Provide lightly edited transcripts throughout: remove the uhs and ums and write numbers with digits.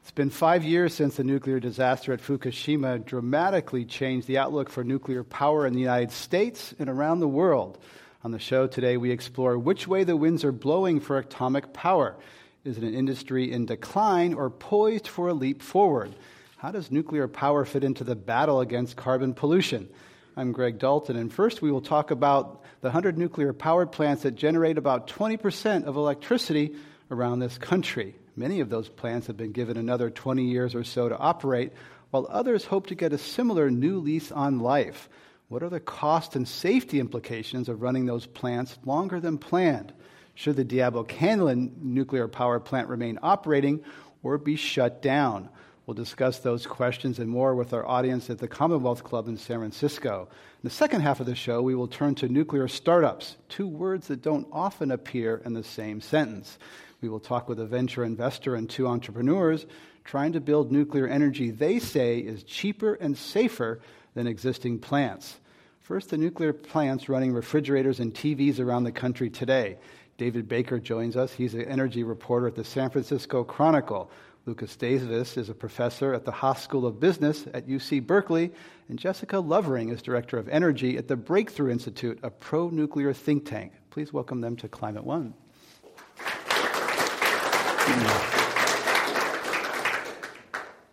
It's been 5 years since the nuclear disaster at Fukushima dramatically changed the outlook for nuclear power in the United States and around the world. On the show today, we explore which way the winds are blowing for atomic power. Is it an industry in decline or poised for a leap forward? How does nuclear power fit into the battle against carbon pollution? I'm Greg Dalton, and first we will talk about the 100 nuclear power plants that generate about 20% of electricity around this country. Many of those plants have been given another 20 years or so to operate, while others hope to get a similar new lease on life. What are the cost and safety implications of running those plants longer than planned? Should the Diablo Canyon nuclear power plant remain operating or be shut down? We'll discuss those questions and more with our audience at the Commonwealth Club in San Francisco. In the second half of the show, we will turn to nuclear startups, two words that don't often appear in the same sentence. We will talk with a venture investor and two entrepreneurs trying to build nuclear energy they say is cheaper and safer than existing plants. First, the nuclear plants running refrigerators and TVs around the country today. David Baker joins us. He's an energy reporter at the San Francisco Chronicle. Lucas Davis is a professor at the Haas School of Business at UC Berkeley. And Jessica Lovering is director of energy at the Breakthrough Institute, a pro-nuclear think tank. Please welcome them to Climate One.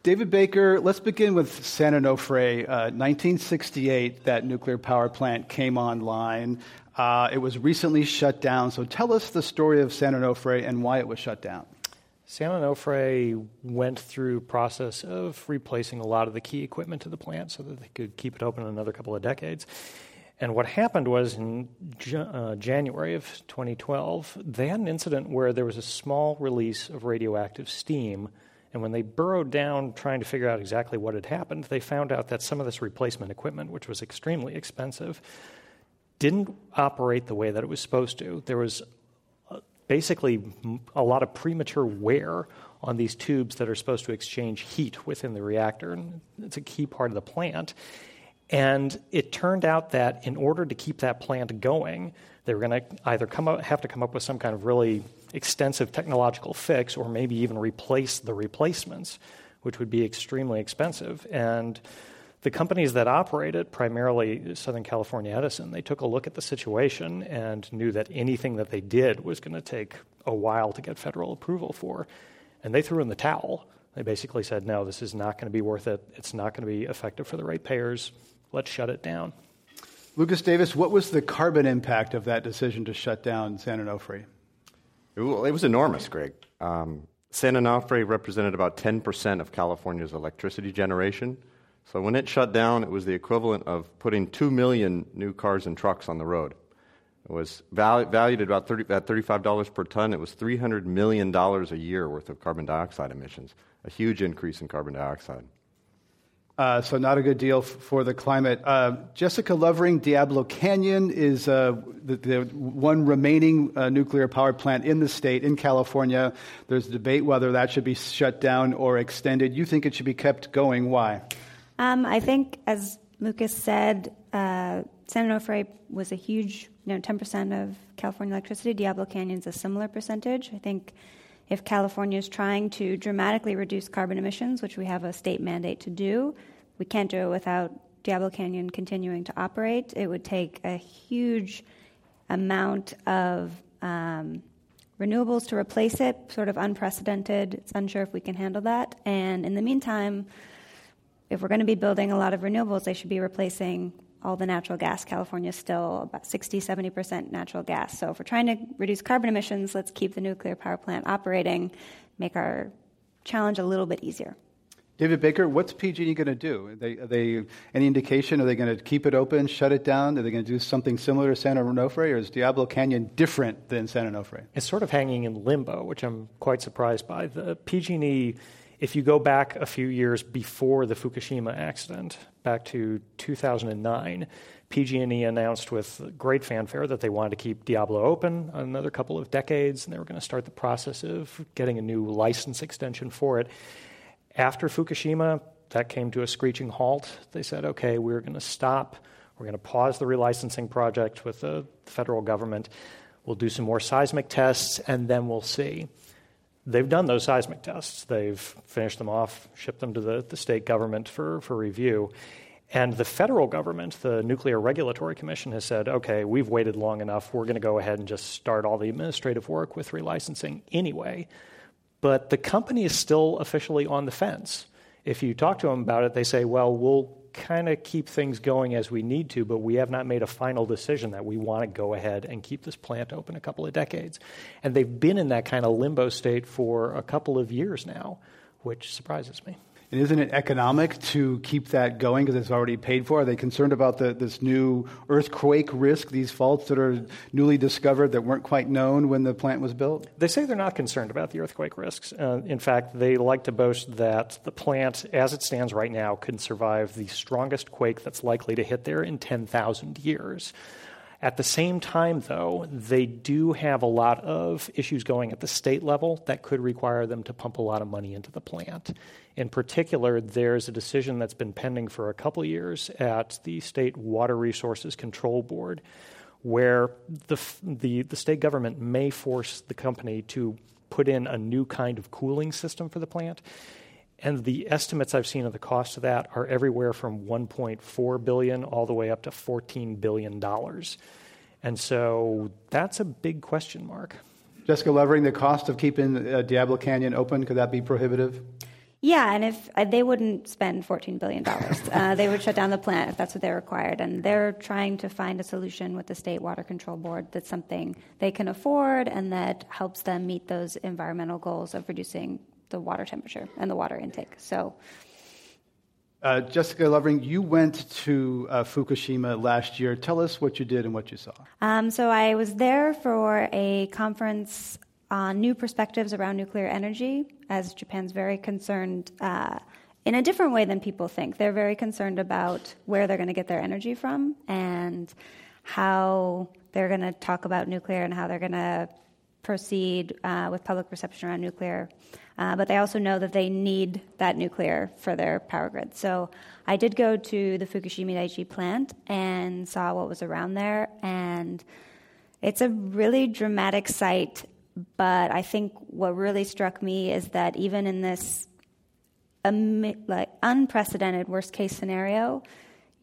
David Baker, let's begin with San Onofre. 1968, that nuclear power plant came online. It was recently shut down. So tell us the story of San Onofre and why it was shut down. San Onofre went through a process of replacing a lot of the key equipment to the plant so that they could keep it open another couple of decades. And what happened was in January of 2012, they had an incident where there was a small release of radioactive steam. And when they burrowed down trying to figure out exactly what had happened, they found out that some of this replacement equipment, which was extremely expensive, didn't operate the way that it was supposed to. There was basically a lot of premature wear on these tubes that are supposed to exchange heat within the reactor. And it's a key part of the plant. And it turned out that in order to keep that plant going, they were going to either have to come up with some kind of really extensive technological fix or maybe even replace the replacements, which would be extremely expensive. And the companies that operate it, primarily Southern California Edison, they took a look at the situation and knew that anything that they did was going to take a while to get federal approval for. And they threw in the towel. They basically said, no, this is not going to be worth it. It's not going to be effective for the ratepayers. Let's shut it down. Lucas Davis, what was the carbon impact of that decision to shut down San Onofre? Well, it was enormous, Greg. San Onofre represented about 10% of California's electricity generation. So when it shut down, it was the equivalent of putting 2 million new cars and trucks on the road. It was valued at about $35 per ton. It was $300 million a year worth of carbon dioxide emissions, a huge increase in carbon dioxide. So not a good deal for the climate. Jessica Lovering, Diablo Canyon is the one remaining nuclear power plant in the state, in California. There's a debate whether that should be shut down or extended. You think it should be kept going. Why? I think, as Lucas said, San Onofre was a huge, 10% of California electricity. Diablo Canyon's a similar percentage. I think if California is trying to dramatically reduce carbon emissions, which we have a state mandate to do, we can't do it without Diablo Canyon continuing to operate. It would take a huge amount of renewables to replace it, sort of unprecedented. It's unsure if we can handle that. And in the meantime, if we're going to be building a lot of renewables, they should be replacing all the natural gas. California is still about 60-70% natural gas. So if we're trying to reduce carbon emissions, let's keep the nuclear power plant operating, make our challenge a little bit easier. David Baker, what's PG&E going to do? Are they any indication? Are they going to keep it open, shut it down? Are they going to do something similar to San Onofre, or is Diablo Canyon different than San Onofre? It's sort of hanging in limbo, which I'm quite surprised by. The PG&E, if you go back a few years before the Fukushima accident, back to 2009, PG&E announced with great fanfare that they wanted to keep Diablo open another couple of decades, and they were going to start the process of getting a new license extension for it. After Fukushima, that came to a screeching halt. They said, okay, we're going to stop. We're going to pause the relicensing project with the federal government. We'll do some more seismic tests, and then we'll see. They've done those seismic tests. They've finished them off, shipped them to the state government for review. And the federal government, the Nuclear Regulatory Commission, has said, okay, we've waited long enough. We're going to go ahead and just start all the administrative work with relicensing anyway. But the company is still officially on the fence. If you talk to them about it, they say, well, we'll kind of keep things going as we need to, but we have not made a final decision that we want to go ahead and keep this plant open a couple of decades. And they've been in that kind of limbo state for a couple of years now, which surprises me. And isn't it economic to keep that going because it's already paid for? Are they concerned about this new earthquake risk, these faults that are newly discovered that weren't quite known when the plant was built? They say they're not concerned about the earthquake risks. In fact, they like to boast that the plant, as it stands right now, can survive the strongest quake that's likely to hit there in 10,000 years. At the same time, though, they do have a lot of issues going at the state level that could require them to pump a lot of money into the plant. In particular, there's a decision that's been pending for a couple of years at the State Water Resources Control Board, where the state government may force the company to put in a new kind of cooling system for the plant. And the estimates I've seen of the cost of that are everywhere from $1.4 billion all the way up to $14 billion. And so that's a big question mark. Jessica Lovering, the cost of keeping Diablo Canyon open, could that be prohibitive? Yeah, and if they wouldn't spend $14 billion. They would shut down the plant if that's what they're required. And they're trying to find a solution with the State Water Control Board that's something they can afford and that helps them meet those environmental goals of reducing the water temperature and the water intake. So, Jessica Lovering, you went to Fukushima last year. Tell us what you did and what you saw. So I was there for a conference on new perspectives around nuclear energy, as Japan's very concerned in a different way than people think. They're very concerned about where they're going to get their energy from and how they're going to talk about nuclear and how they're going to proceed with public perception around nuclear. But they also know that they need that nuclear for their power grid. So I did go to the Fukushima Daiichi plant and saw what was around there. And it's a really dramatic sight. But I think what really struck me is that even in this unprecedented worst-case scenario,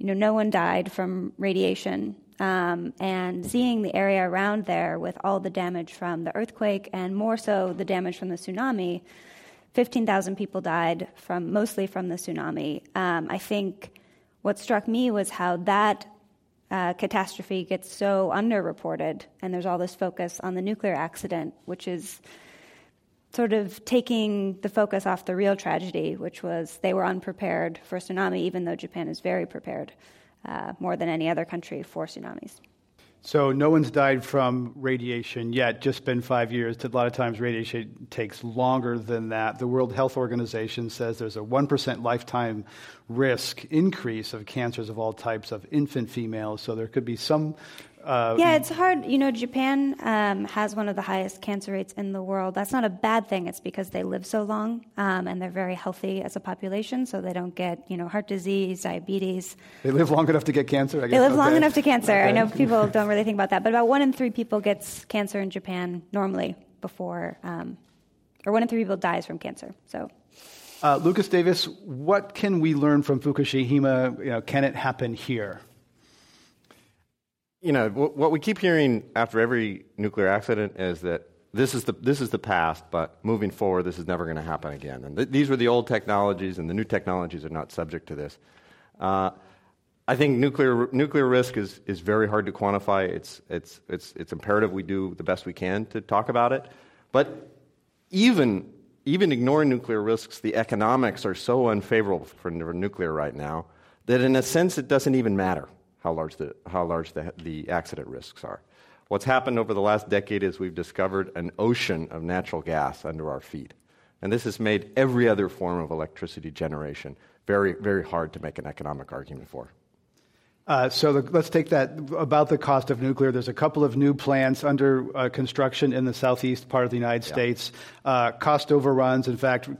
no one died from radiation. And seeing the area around there with all the damage from the earthquake and more so the damage from the tsunami, 15,000 people died mostly from the tsunami. I think what struck me was how that catastrophe gets so underreported, and there's all this focus on the nuclear accident, which is sort of taking the focus off the real tragedy, which was they were unprepared for tsunami, even though Japan is very prepared. More than any other country for tsunamis. So no one's died from radiation yet, just been 5 years. A lot of times radiation takes longer than that. The World Health Organization says there's a 1% lifetime risk increase of cancers of all types of infant females. So there could be some... yeah, it's hard. You know, Japan has one of the highest cancer rates in the world. That's not a bad thing. It's because they live so long and they're very healthy as a population, so they don't get, you know, heart disease, diabetes. They live long enough to get cancer, I guess. They live long enough to cancer. Okay. I know people don't really think about that, but about 1 in 3 people gets cancer in Japan normally before, or 1 in 3 people dies from cancer, so... Lucas Davis, what can we learn from Fukushima? You know, can it happen here? You know, what we keep hearing after every nuclear accident is that this is the past, but moving forward, this is never going to happen again. And these were the old technologies, and the new technologies are not subject to this. I think nuclear risk is very hard to quantify. It's imperative we do the best we can to talk about it. But even ignoring nuclear risks, the economics are so unfavorable for nuclear right now that, in a sense, it doesn't even matter how large the accident risks are. What's happened over the last decade is we've discovered an ocean of natural gas under our feet, and this has made every other form of electricity generation very, very hard to make an economic argument for. Let's take that about the cost of nuclear. There's a couple of new plants under construction in the southeast part of the United States. Cost overruns. In fact,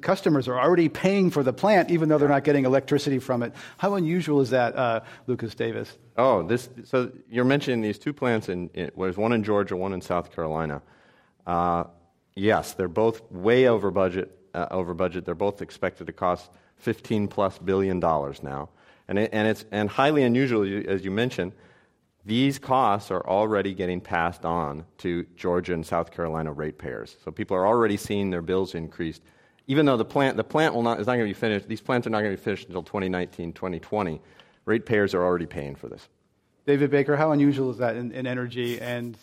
customers are already paying for the plant, even though they're not getting electricity from it. How unusual is that, Lucas Davis? So you're mentioning these two plants. There's one in Georgia, one in South Carolina. Yes, they're both way over budget. They're both expected to cost $15+ billion now. And highly unusual, as you mentioned, these costs are already getting passed on to Georgia and South Carolina ratepayers. So people are already seeing their bills increased, even though the plant is not going to be finished. These plants are not going to be finished until 2019, 2020. Ratepayers are already paying for this. David Baker, how unusual is that in energy? And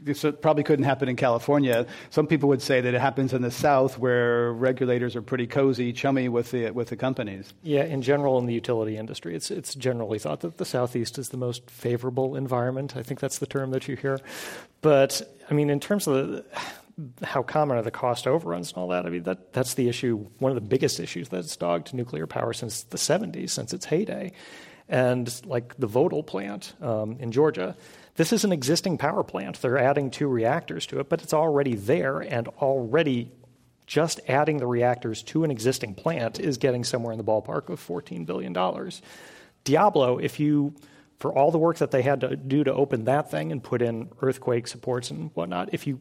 this probably couldn't happen in California. Some people would say that it happens in the South, where regulators are pretty cozy, chummy with the companies. Yeah, in general, in the utility industry, it's generally thought that the Southeast is the most favorable environment. I think that's the term that you hear. But I mean, in terms of how common are the cost overruns and all that? I mean, that's the issue. One of the biggest issues that's dogged nuclear power since the 70s, since its heyday. And like the Vogtle plant in Georgia, this is an existing power plant. They're adding 2 reactors to it, but it's already there, and already just adding the reactors to an existing plant is getting somewhere in the ballpark of $14 billion. Diablo, for all the work that they had to do to open that thing and put in earthquake supports and whatnot, if you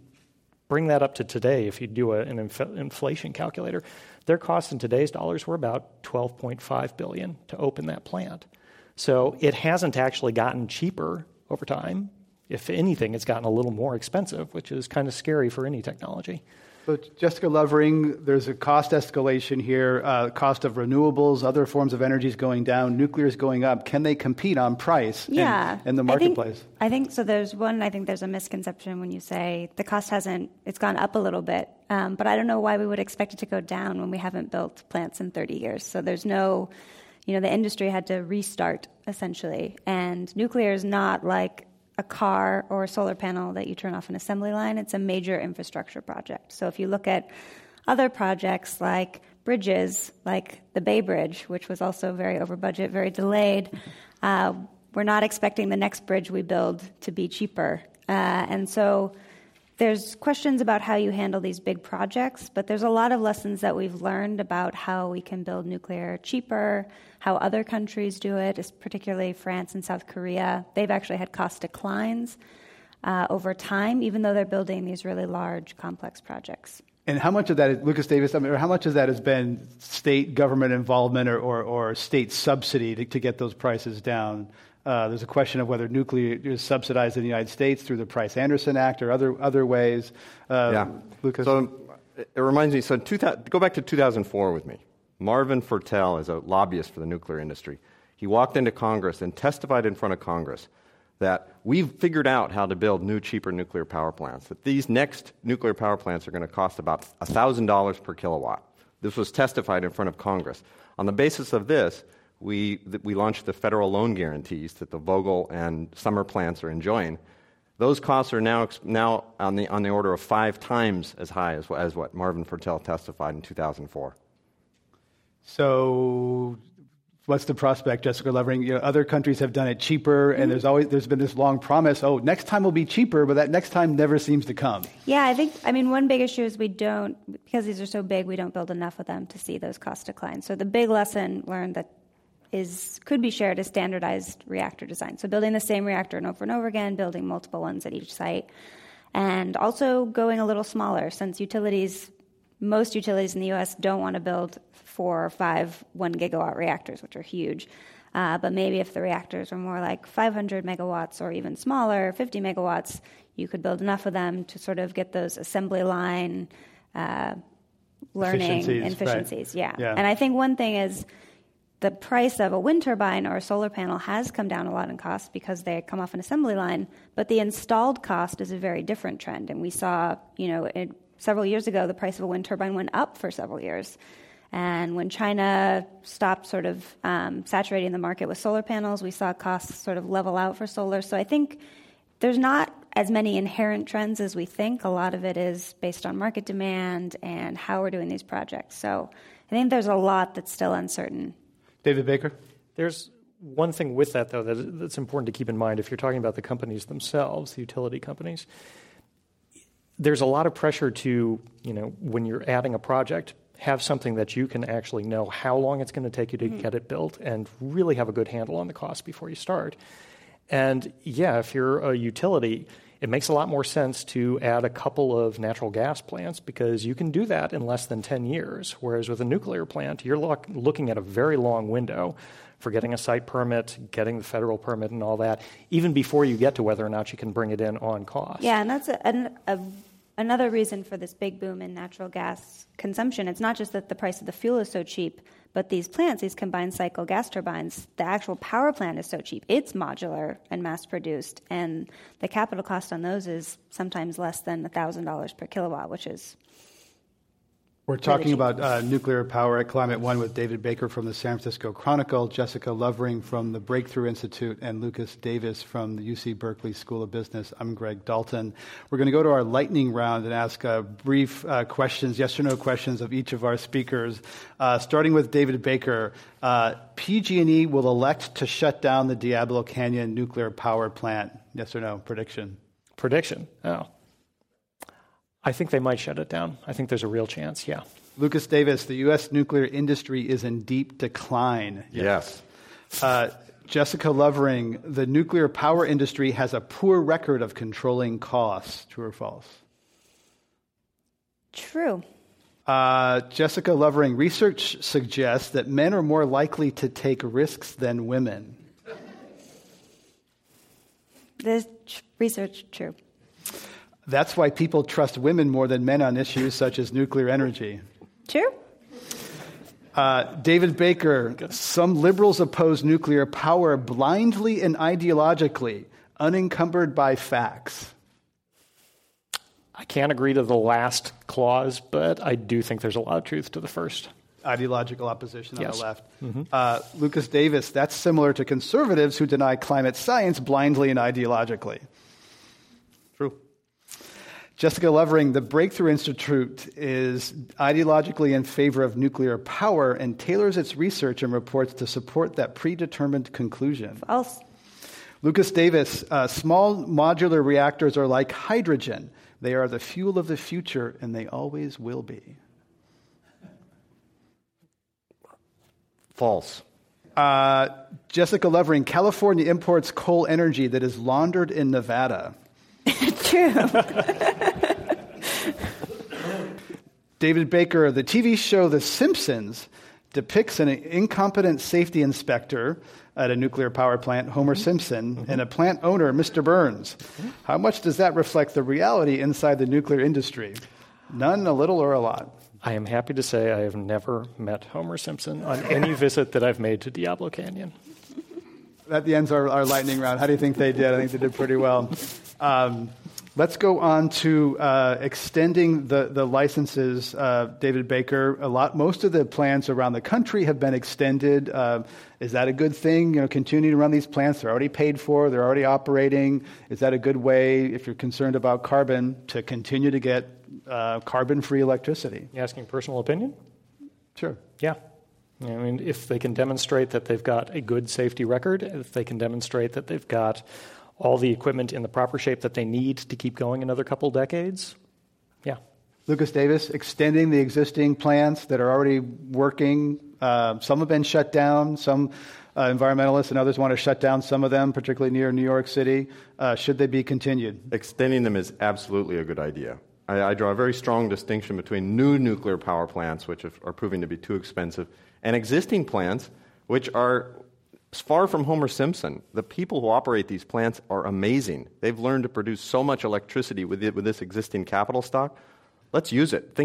bring that up to today, if you do an inflation calculator, their costs in today's dollars were about $12.5 billion to open that plant. So it hasn't actually gotten cheaper over time. If anything, it's gotten a little more expensive, which is kind of scary for any technology. So, Jessica Lovering, there's a cost escalation here. Cost of renewables, other forms of energy is going down. Nuclear is going up. Can they compete on price in the marketplace? I think so. I think there's a misconception when you say the cost it's gone up a little bit. But I don't know why we would expect it to go down when we haven't built plants in 30 years. So there's no... You know, the industry had to restart, essentially. And nuclear is not like a car or a solar panel that you turn off an assembly line. It's a major infrastructure project. So if you look at other projects like bridges, like the Bay Bridge, which was also very over budget, very delayed, we're not expecting the next bridge we build to be cheaper. And so there's questions about how you handle these big projects, but there's a lot of lessons that we've learned about how we can build nuclear cheaper, how other countries do it, particularly France and South Korea. They've actually had cost declines over time, even though they're building these really large, complex projects. And how much of that, Lucas Davis, how much of that has been state government involvement or state subsidy to get those prices down? There's a question of whether nuclear is subsidized in the United States through the Price-Anderson Act or other ways. Lucas? So it reminds me, go back to 2004 with me. Marvin Fertel is a lobbyist for the nuclear industry. He walked into Congress and testified in front of Congress that we've figured out how to build new, cheaper nuclear power plants, that these next nuclear power plants are going to cost about $1,000 per kilowatt. This was testified in front of Congress. On the basis of this, we launched the federal loan guarantees that the Vogtle and Summer plants are enjoying. Those costs are now on the order of 5 times as high as what Marvin Fertel testified in 2004. So, what's the prospect, Jessica Lovering? You know, other countries have done it cheaper, and there's been this long promise. Oh, next time will be cheaper, but that next time never seems to come. Yeah, I mean one big issue is because these are so big, we don't build enough of them to see those cost declines. So the big lesson learned that could be shared as standardized reactor design. So building the same reactor and over again, building multiple ones at each site, and also going a little smaller, since most utilities in the U.S. don't want to build 4 or 5 1-gigawatt reactors, which are huge. But maybe if the reactors are more like 500 megawatts or even smaller, 50 megawatts, you could build enough of them to sort of get those assembly line learning efficiencies. Right. Yeah. And I think one thing is, the price of a wind turbine or a solar panel has come down a lot in cost because they come off an assembly line, but the installed cost is a very different trend. And we saw, several years ago, the price of a wind turbine went up for several years. And when China stopped sort of saturating the market with solar panels, we saw costs sort of level out for solar. So I think there's not as many inherent trends as we think. A lot of it is based on market demand and how we're doing these projects. So I think there's a lot that's still uncertain. David Baker? There's one thing with that, though, that's important to keep in mind. If you're talking about the companies themselves, the utility companies, there's a lot of pressure to, when you're adding a project, have something that you can actually know how long it's going to take you to get it built and really have a good handle on the cost before you start. And, if you're a utility, it makes a lot more sense to add a couple of natural gas plants because you can do that in less than 10 years, whereas with a nuclear plant, you're looking at a very long window for getting a site permit, getting the federal permit and all that, even before you get to whether or not you can bring it in on cost. Yeah, and that's another reason for this big boom in natural gas consumption. It's not just that the price of the fuel is so cheap, but these plants, these combined cycle gas turbines, the actual power plant is so cheap. It's modular and mass-produced, and the capital cost on those is sometimes less than $1,000 per kilowatt, which is... We're talking about nuclear power at Climate One with David Baker from the San Francisco Chronicle, Jessica Lovering from the Breakthrough Institute, and Lucas Davis from the UC Berkeley School of Business. I'm Greg Dalton. We're going to go to our lightning round and ask brief questions, yes or no questions of each of our speakers, starting with David Baker. PG&E will elect to shut down the Diablo Canyon nuclear power plant. Yes or no? Prediction. Prediction. Oh. I think they might shut it down. I think there's a real chance, yeah. Lucas Davis, the U.S. nuclear industry is in deep decline. Yes. Jessica Lovering, the nuclear power industry has a poor record of controlling costs. True or false? True. Jessica Lovering, research suggests that men are more likely to take risks than women. This research, true. That's why people trust women more than men on issues such as nuclear energy. True. David Baker, some liberals oppose nuclear power blindly and ideologically, unencumbered by facts. I can't agree to the last clause, but I do think there's a lot of truth to the first. Ideological opposition on the left. Mm-hmm. Lucas Davis, that's similar to conservatives who deny climate science blindly and ideologically. Jessica Lovering, the Breakthrough Institute is ideologically in favor of nuclear power and tailors its research and reports to support that predetermined conclusion. False. Lucas Davis, small modular reactors are like hydrogen. They are the fuel of the future, and they always will be. False. Jessica Lovering, California imports coal energy that is laundered in Nevada. True. David Baker, the TV show The Simpsons depicts an incompetent safety inspector at a nuclear power plant, Homer Simpson, and a plant owner, Mr. Burns. How much does that reflect the reality inside the nuclear industry? None, a little, or a lot? I am happy to say I have never met Homer Simpson on any visit that I've made to Diablo Canyon. That ends our lightning round. How do you think they did? I think they did pretty well. Let's go on to extending the licenses. David Baker, most of the plants around the country have been extended. Is that a good thing? You know, continuing to run these plants, they're already paid for, they're already operating. Is that a good way, if you're concerned about carbon, to continue to get carbon-free electricity? You asking personal opinion? Sure. Yeah. I mean, if they can demonstrate that they've got a good safety record, if they can demonstrate that they've got all the equipment in the proper shape that they need to keep going another couple decades, yeah. Lucas Davis, extending the existing plants that are already working. Some have been shut down. Some environmentalists and others want to shut down some of them, particularly near New York City. Should they be continued? Extending them is absolutely a good idea. I draw a very strong distinction between new nuclear power plants, which are proving to be too expensive, and existing plants, which are far from Homer Simpson. The people who operate these plants are amazing. They've learned to produce so much electricity with this existing capital stock. Let's use it.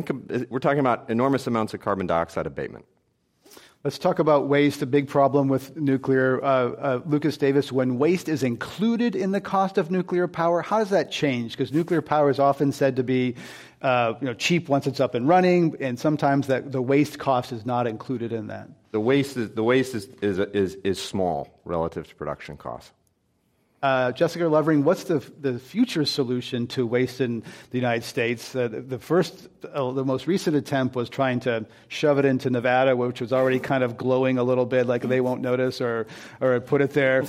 We're talking about enormous amounts of carbon dioxide abatement. Let's talk about waste, a big problem with nuclear. Lucas Davis, when waste is included in the cost of nuclear power, how does that change? Because nuclear power is often said to be cheap once it's up and running, and sometimes the waste cost is not included in that. The waste is small relative to production costs. Jessica Lovering, what's the future solution to waste in the United States? The most recent attempt was trying to shove it into Nevada, which was already kind of glowing a little bit, like they won't notice, or put it there.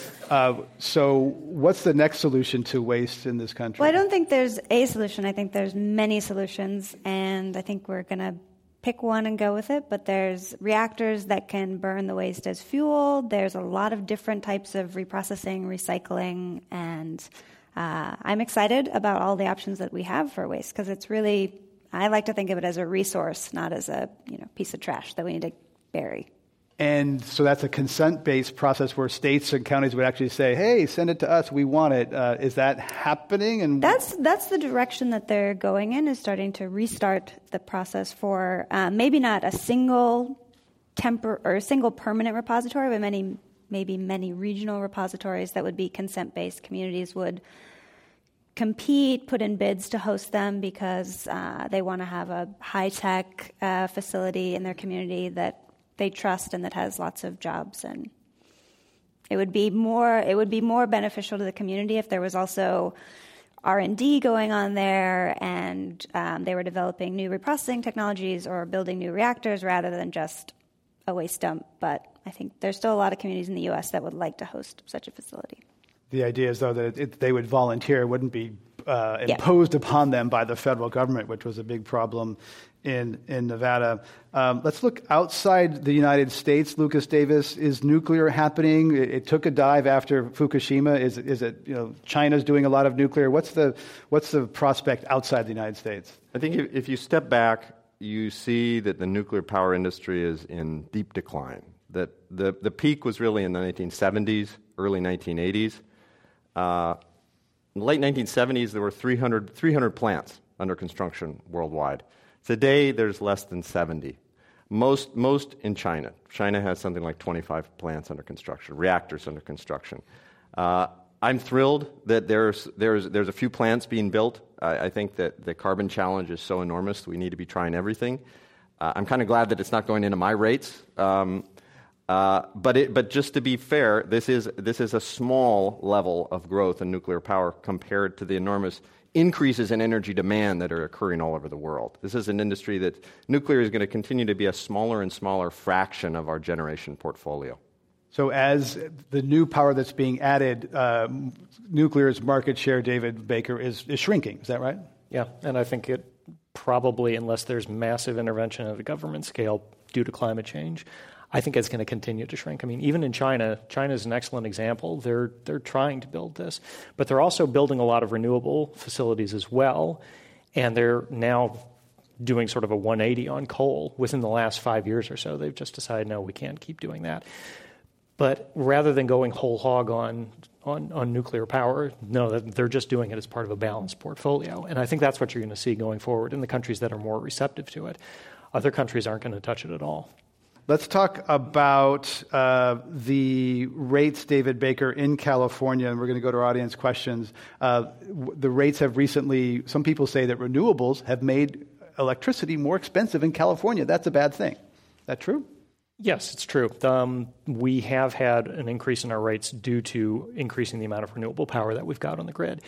So what's the next solution to waste in this country? Well, I don't think there's a solution. I think there's many solutions, and I think we're going to pick one and go with it. But there's reactors that can burn the waste as fuel. There's a lot of different types of reprocessing, recycling, and I'm excited about all the options that we have for waste, because it's really, I like to think of it as a resource, not as a piece of trash that we need to bury. And so that's a consent-based process where states and counties would actually say, hey, send it to us, we want it. Is that happening? And that's the direction that they're going in, is starting to restart the process for maybe not a single or a single permanent repository, but maybe many regional repositories that would be consent-based. Communities would compete, put in bids to host them, because they want to have a high-tech facility in their community that they trust and that has lots of jobs. And it would be more beneficial to the community if there was also R&D going on there, and they were developing new reprocessing technologies or building new reactors rather than just a waste dump. But I think there's still a lot of communities in the U.S. that would like to host such a facility. The idea is, though, that they would volunteer. It wouldn't be imposed upon them by the federal government, which was a big problem in Nevada. Let's look outside the United States. Lucas Davis, is nuclear happening? It took a dive after Fukushima. Is it, China's doing a lot of nuclear? What's the prospect outside the United States? I think if you step back, you see that the nuclear power industry is in deep decline. That the peak was really in the 1970s, early 1980s. In the late 1970s, there were 300 plants under construction worldwide. Today, there's less than 70. Most in China. China has something like 25 plants under construction, reactors under construction. I'm thrilled that there's a few plants being built. I think that the carbon challenge is so enormous, we need to be trying everything. I'm kind of glad that it's not going into my rates. But just to be fair, this is a small level of growth in nuclear power compared to the enormous increases in energy demand that are occurring all over the world. This is an industry that nuclear is going to continue to be a smaller and smaller fraction of our generation portfolio. So as the new power that's being added, nuclear's market share, David Baker, is shrinking. Is that right? Yeah, and I think it probably, unless there's massive intervention at the government scale due to climate change, I think it's going to continue to shrink. I mean, even in China is an excellent example. They're trying to build this, but they're also building a lot of renewable facilities as well, and they're now doing sort of a 180 on coal within the last 5 years or so. They've just decided, no, we can't keep doing that. But rather than going whole hog on nuclear power, no, they're just doing it as part of a balanced portfolio, and I think that's what you're going to see going forward in the countries that are more receptive to it. Other countries aren't going to touch it at all. Let's talk about the rates, David Baker, in California, and we're going to go to our audience questions. The rates have recently, some people say that renewables have made electricity more expensive in California. That's a bad thing. Is that true? Yes, it's true. We have had an increase in our rates due to increasing the amount of renewable power that we've got on the grid.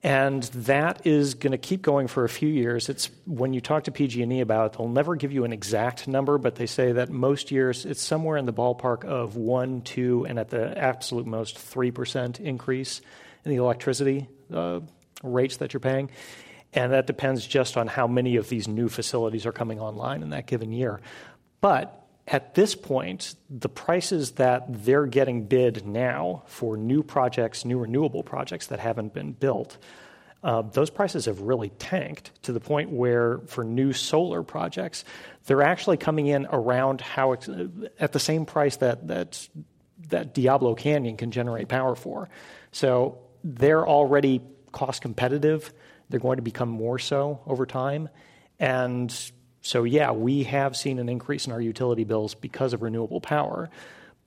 And that is going to keep going for a few years. It's when you talk to PG&E about it, they'll never give you an exact number, but they say that most years it's somewhere in the ballpark of 1%, 2%, and at the absolute most 3% increase in the electricity rates that you're paying. And that depends just on how many of these new facilities are coming online in that given year. But at this point, the prices that they're getting bid now for new projects, new renewable projects that haven't been built, those prices have really tanked to the point where for new solar projects, they're actually coming in around how at the same price that Diablo Canyon can generate power for. So they're already cost competitive. They're going to become more so over time. And so, yeah, we have seen an increase in our utility bills because of renewable power,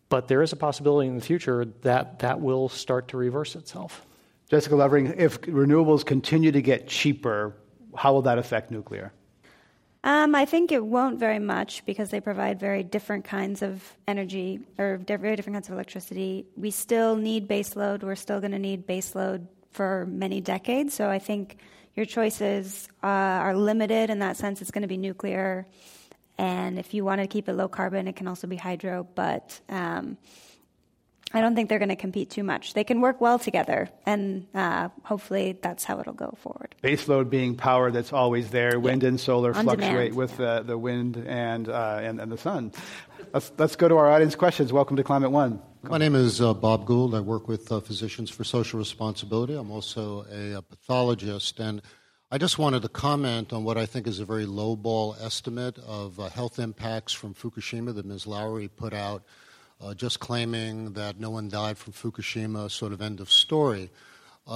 but there is a possibility in the future that that will start to reverse itself. Jessica Lovering, if renewables continue to get cheaper, how will that affect nuclear? I think it won't very much because they provide very different kinds of energy or very different kinds of electricity. We still need baseload. We're still going to need baseload for many decades, so I think your choices are limited in that sense. It's going to be nuclear, and if you want to keep it low carbon, it can also be hydro, but I don't think they're going to compete too much. They can work well together, and hopefully that's how it'll go forward. Baseload being power that's always there. Wind and solar on fluctuate demand with the wind and the sun. Let's go to our audience questions. Welcome to Climate One. My name is Bob Gould. I work with Physicians for Social Responsibility. I'm also a pathologist, and I just wanted to comment on what I think is a very low-ball estimate of health impacts from Fukushima that Ms. Lowry put out, just claiming that no one died from Fukushima, sort of end of story.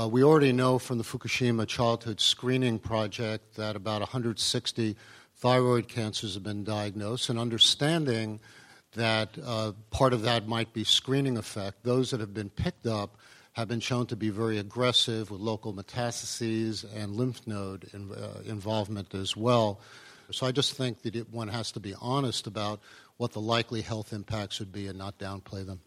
We already know from the Fukushima Childhood Screening Project that about 160 thyroid cancers have been diagnosed, and understanding that part of that might be screening effect. Those that have been picked up have been shown to be very aggressive with local metastases and lymph node involvement as well. So I just think that one has to be honest about what the likely health impacts would be and not downplay them.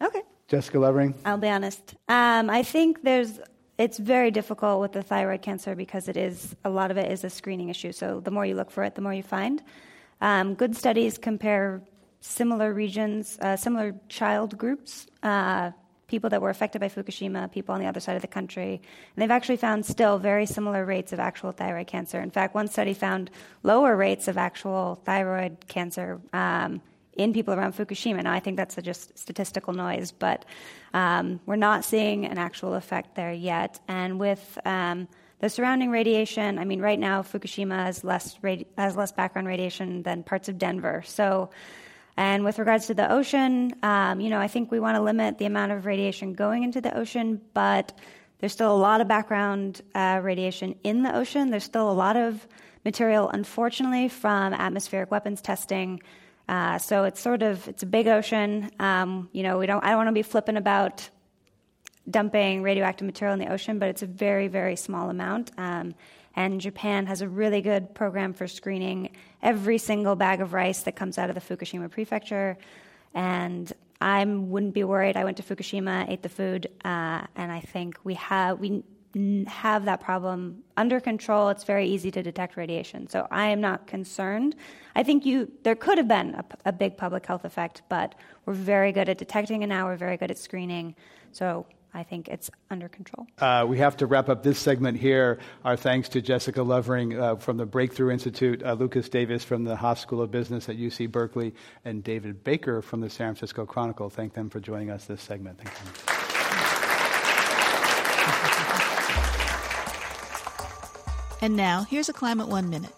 Okay. Jessica Lovering? I'll be honest. I think it's very difficult with the thyroid cancer because a lot of it is a screening issue. So the more you look for it, the more you find. Good studies compare similar regions, similar child groups, people that were affected by Fukushima, people on the other side of the country. And they've actually found still very similar rates of actual thyroid cancer. In fact, one study found lower rates of actual thyroid cancer in people around Fukushima. Now, I think that's just statistical noise, but we're not seeing an actual effect there yet. And with the surrounding radiation, I mean, right now, Fukushima has less background radiation than parts of Denver. So... And with regards to the ocean, I think we want to limit the amount of radiation going into the ocean, but there's still a lot of background radiation in the ocean. There's still a lot of material, unfortunately, from atmospheric weapons testing. So it's a big ocean. I don't want to be flippant about dumping radioactive material in the ocean, but it's a very, very small amount. And Japan has a really good program for screening every single bag of rice that comes out of the Fukushima prefecture. And I wouldn't be worried. I went to Fukushima, ate the food, and I think we have that problem under control. It's very easy to detect radiation. So I am not concerned. I think there could have been a big public health effect, but we're very good at detecting it now. We're very good at screening. So... I think it's under control. We have to wrap up this segment here. Our thanks to Jessica Lovering from the Breakthrough Institute, Lucas Davis from the Haas School of Business at UC Berkeley, and David Baker from the San Francisco Chronicle. Thank them for joining us this segment. Thank you. And now, here's a Climate One Minute.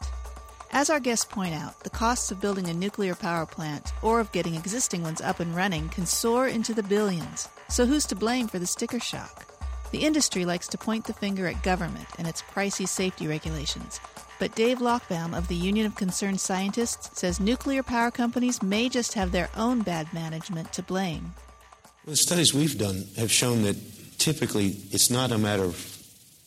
As our guests point out, the costs of building a nuclear power plant or of getting existing ones up and running can soar into the billions. So who's to blame for the sticker shock? The industry likes to point the finger at government and its pricey safety regulations, But Dave Lochbaum of the Union of Concerned Scientists says nuclear power companies may just have their own bad management to blame. Well, the studies we've done have shown that typically it's not a matter of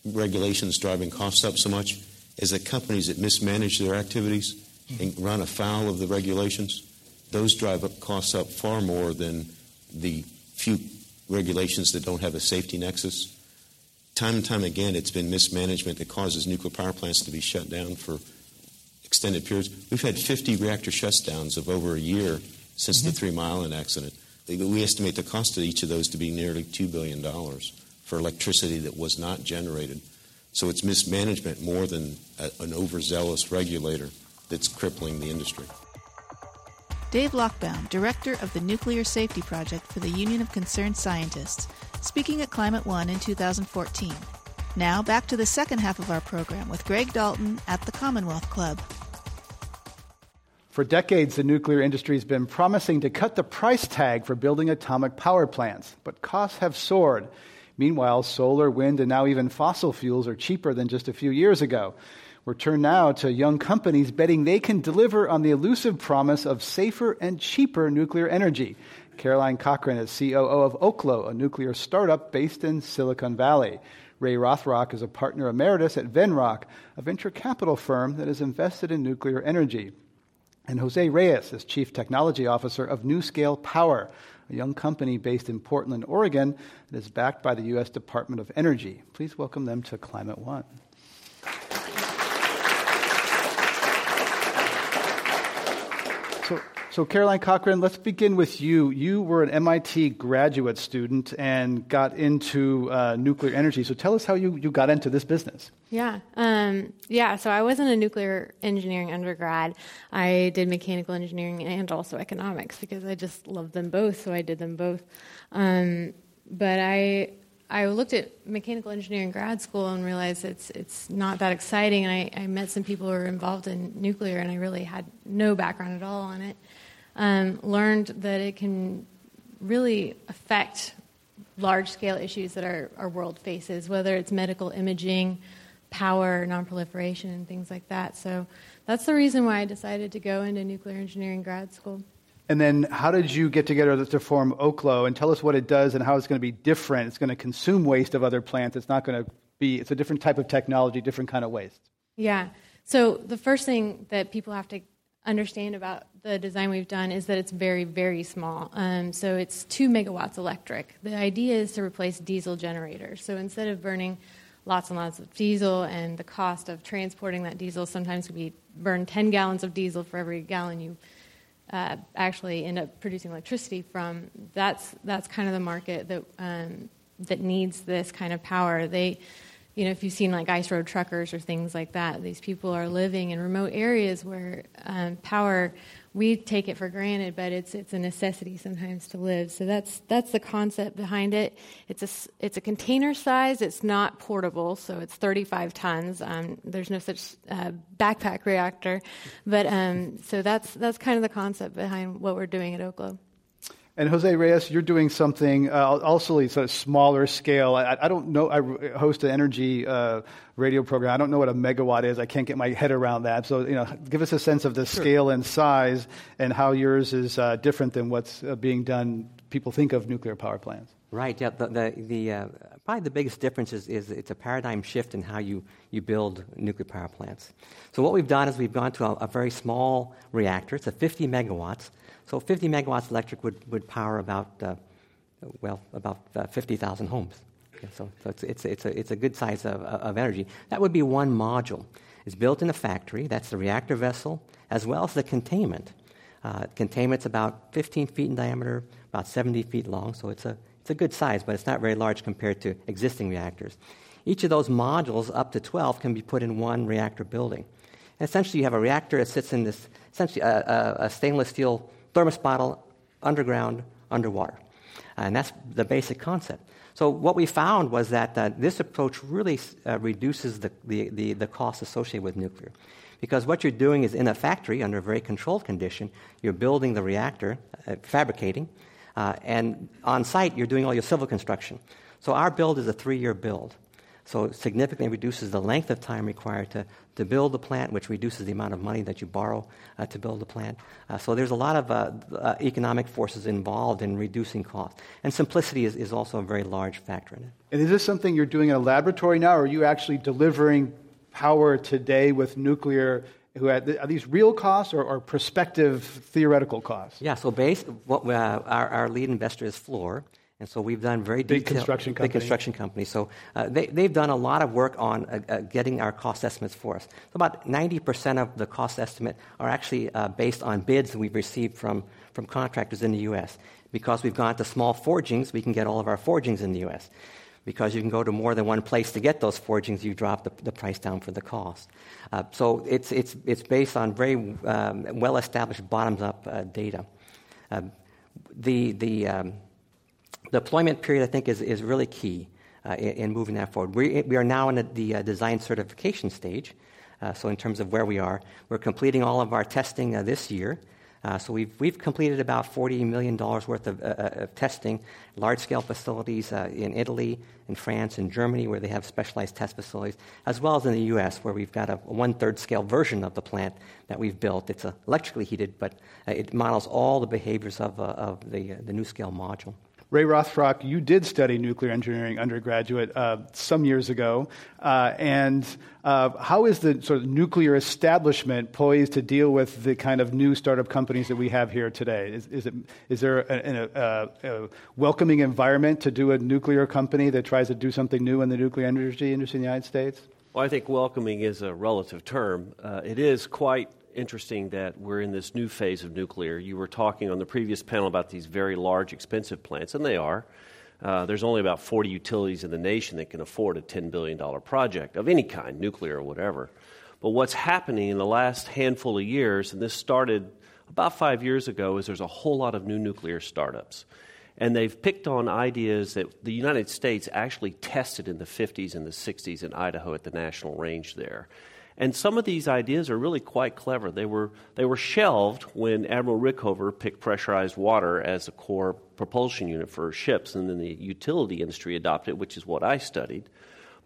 regulations driving costs up so much as the companies that mismanage their activities and run afoul of the regulations. Those drive up costs up far more than the few regulations that don't have a safety nexus. Time and time again, it's been mismanagement that causes nuclear power plants to be shut down for extended periods. We've had 50 reactor shutdowns of over a year since the Three Mile Island accident. We estimate the cost of each of those to be nearly $2 billion for electricity that was not generated. So it's mismanagement more than an overzealous regulator that's crippling the industry. Dave Lochbaum, director of the Nuclear Safety Project for the Union of Concerned Scientists, speaking at Climate One in 2014. Now back to the second half of our program with Greg Dalton at the Commonwealth Club. For decades, the nuclear industry has been promising to cut the price tag for building atomic power plants, but costs have soared. Meanwhile, solar, wind, and now even fossil fuels are cheaper than just a few years ago. We're turned now to young companies betting they can deliver on the elusive promise of safer and cheaper nuclear energy. Caroline Cochran is COO of Oklo, a nuclear startup based in Silicon Valley. Ray Rothrock is a partner emeritus at Venrock, a venture capital firm that is invested in nuclear energy. And Jose Reyes is chief technology officer of NuScale Power, a young company based in Portland, Oregon, that is backed by the U.S. Department of Energy. Please welcome them to Climate One. So Caroline Cochran, let's begin with you. You were an MIT graduate student and got into nuclear energy. So tell us how you got into this business. So I wasn't a nuclear engineering undergrad. I did mechanical engineering and also economics because I just loved them both, so I did them both. But I looked at mechanical engineering grad school and realized it's not that exciting. And I met some people who were involved in nuclear, and I really had no background at all on it. Learned that it can really affect large-scale issues that our world faces, whether it's medical imaging, power, nonproliferation, and things like that. So that's the reason why I decided to go into nuclear engineering grad school. And then how did you get together to form Oklo? And tell us what it does and how it's going to be different. It's going to consume waste of other plants. It's a different type of technology, different kind of waste. Yeah. So the first thing that people have to understand about the design we've done is that it's very, very small. So it's 2 megawatts electric. The idea is to replace diesel generators. So instead of burning lots and lots of diesel and the cost of transporting that diesel, sometimes we burn 10 gallons of diesel for every gallon you actually end up producing electricity from. That's kind of the market that needs this kind of power. They, if you've seen like ice road truckers or things like that, these people are living in remote areas where power, we take it for granted, but it's a necessity sometimes to live. So that's the concept behind it. It's a container size. It's not portable, so it's 35 tons. There's no such backpack reactor, but so that's kind of the concept behind what we're doing at Oklo. And Jose Reyes, you're doing something also sort of smaller scale. I don't know. I host an energy radio program. I don't know what a megawatt is. I can't get my head around that. So, give us a sense of the scale and size and how yours is different than what's being done. People think of nuclear power plants. Right. Yeah. The probably the biggest difference is it's a paradigm shift in how you build nuclear power plants. So what we've done is we've gone to a very small reactor. It's a 50 megawatts. So 50 megawatts electric would power about 50,000 homes. Yeah, so it's a good size of energy. That would be one module. It's built in a factory. That's the reactor vessel as well as the containment. Containment's about 15 feet in diameter, about 70 feet long. So it's a good size, but it's not very large compared to existing reactors. Each of those modules, up to 12, can be put in one reactor building. And essentially, you have a reactor that sits in this essentially a stainless steel thermos bottle, underground, underwater. And that's the basic concept. So what we found was that this approach really reduces the cost associated with nuclear. Because what you're doing is in a factory under a very controlled condition, you're building the reactor, fabricating, and on site you're doing all your civil construction. So our build is a 3-year build. So it significantly reduces the length of time required to build the plant, which reduces the amount of money that you borrow to build the plant. So there's a lot of economic forces involved in reducing cost. And simplicity is also a very large factor in it. And is this something you're doing in a laboratory now, or are you actually delivering power today with nuclear? Are these real costs or prospective theoretical costs? Yeah, so our lead investor is Fluor. And so we've done very detailed... Big construction company. So they've done a lot of work on getting our cost estimates for us. So about 90% of the cost estimate are actually based on bids that we've received from contractors in the U.S. Because we've gone to small forgings, we can get all of our forgings in the U.S. Because you can go to more than one place to get those forgings, you drop the price down for the cost. So it's based on very well-established bottoms-up data. Deployment period, I think, is really key in moving that forward. We are now in the design certification stage. So in terms of where we are, we're completing all of our testing this year. So we've completed about $40 million worth of testing, large-scale facilities in Italy, in France, in Germany, where they have specialized test facilities, as well as in the U.S., where we've got a one-third scale version of the plant that we've built. It's electrically heated, but it models all the behaviors of the NuScale module. Ray Rothrock, you did study nuclear engineering undergraduate some years ago. And how is the sort of nuclear establishment poised to deal with the kind of new startup companies that we have here today? Is there a welcoming environment to do a nuclear company that tries to do something new in the nuclear energy industry in the United States? Well, I think welcoming is a relative term. It is quite interesting that we're in this new phase of nuclear. You were talking on the previous panel about these very large, expensive plants, and they are. There's only about 40 utilities in the nation that can afford a $10 billion project of any kind, nuclear or whatever. But what's happening in the last handful of years, and this started about 5 years ago, is there's a whole lot of new nuclear startups. And they've picked on ideas that the United States actually tested in the 50s and the 60s in Idaho at the national range there. And some of these ideas are really quite clever. They were shelved when Admiral Rickover picked pressurized water as a core propulsion unit for ships, and then the utility industry adopted it, which is what I studied.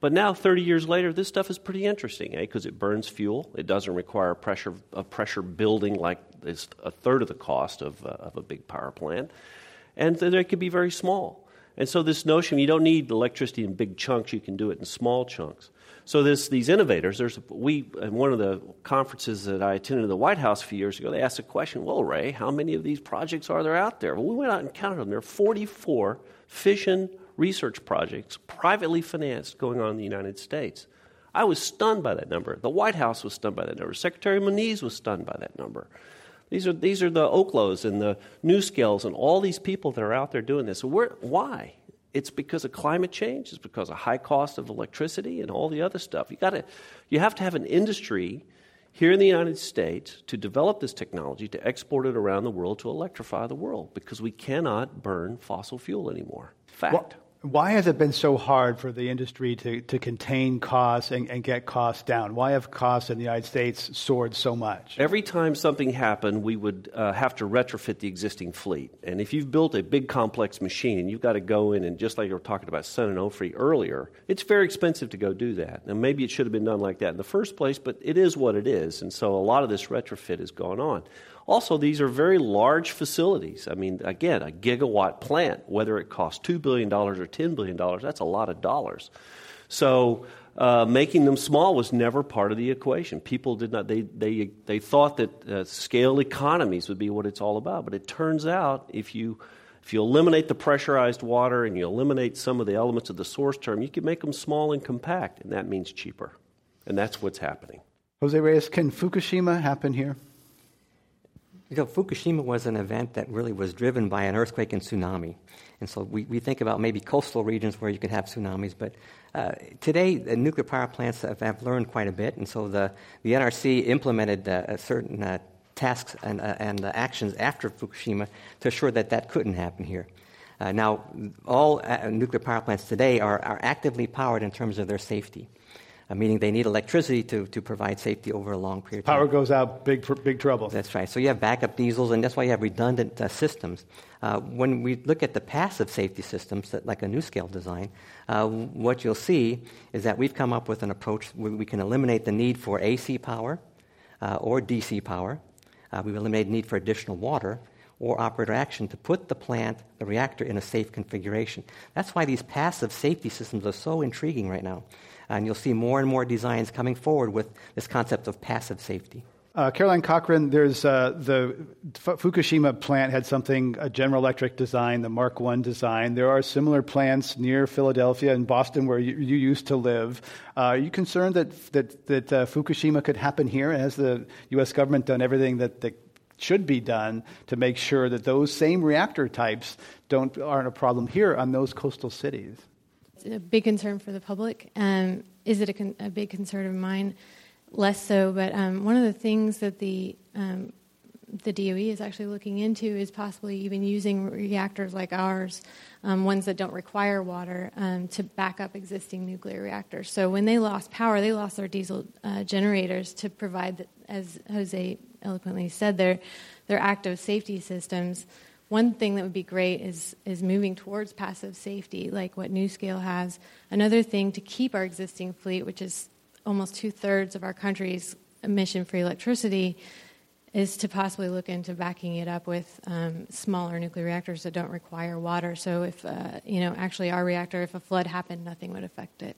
But now, 30 years later, this stuff is pretty interesting, because it burns fuel. It doesn't require a pressure building like it's a third of the cost of a big power plant. And they could be very small. And so this notion, you don't need electricity in big chunks. You can do it in small chunks. So these innovators, in one of the conferences that I attended in the White House a few years ago, they asked the question, well, Ray, how many of these projects are there out there? Well, we went out and counted them. There are 44 fission research projects, privately financed, going on in the United States. I was stunned by that number. The White House was stunned by that number. Secretary Moniz was stunned by that number. These are the Oklos and the NuScales and all these people that are out there doing this. So why? It's because of climate change. It's because of high cost of electricity and all the other stuff. You have to have an industry here in the United States to develop this technology, to export it around the world, to electrify the world, because we cannot burn fossil fuel anymore. Fact. Well, why has it been so hard for the industry to contain costs and get costs down? Why have costs in the United States soared so much? Every time something happened, we would have to retrofit the existing fleet. And if you've built a big, complex machine, and you've got to go in, and just like you were talking about San Onofre earlier, it's very expensive to go do that. Now, maybe it should have been done like that in the first place, but it is what it is. And so a lot of this retrofit has gone on. Also, these are very large facilities. I mean, again, a gigawatt plant, whether it costs $2 billion or $10 billion, that's a lot of dollars. So making them small was never part of the equation. People did not, they thought that scale economies would be what it's all about. But it turns out if you eliminate the pressurized water and you eliminate some of the elements of the source term, you can make them small and compact, and that means cheaper. And that's what's happening. Jose Reyes, can Fukushima happen here? Because Fukushima was an event that really was driven by an earthquake and tsunami. And so we think about maybe coastal regions where you can have tsunamis. But today, nuclear power plants have learned quite a bit. And so the NRC implemented certain tasks and actions after Fukushima to assure that couldn't happen here. Now, all nuclear power plants today are actively powered in terms of their safety. meaning they need electricity to provide safety over a long period of time. Power goes out, big trouble. That's right. So you have backup diesels, and that's why you have redundant systems. When we look at the passive safety systems, that, like a NuScale design, what you'll see is that we've come up with an approach where we can eliminate the need for AC power or DC power. We've eliminated the need for additional water or operator action to put the plant, the reactor, in a safe configuration. That's why these passive safety systems are so intriguing right now. And you'll see more and more designs coming forward with this concept of passive safety. Caroline Cochran, there's the Fukushima plant had something, a General Electric design, the Mark I design. There are similar plants near Philadelphia and Boston where you used to live. Are you concerned that Fukushima could happen here? And has the U.S. government done everything that should be done to make sure that those same reactor types aren't a problem here on those coastal cities? It's a big concern for the public. Is it a big concern of mine? Less so, but one of the things that the DOE is actually looking into is possibly even using reactors like ours, ones that don't require water, to back up existing nuclear reactors. So when they lost power, they lost their diesel generators to provide, as Jose eloquently said, their active safety systems. One thing that would be great is moving towards passive safety, like what NuScale has. Another thing, to keep our existing fleet, which is almost 2/3 of our country's emission-free electricity, is to possibly look into backing it up with smaller nuclear reactors that don't require water. So if, actually our reactor, if a flood happened, nothing would affect it.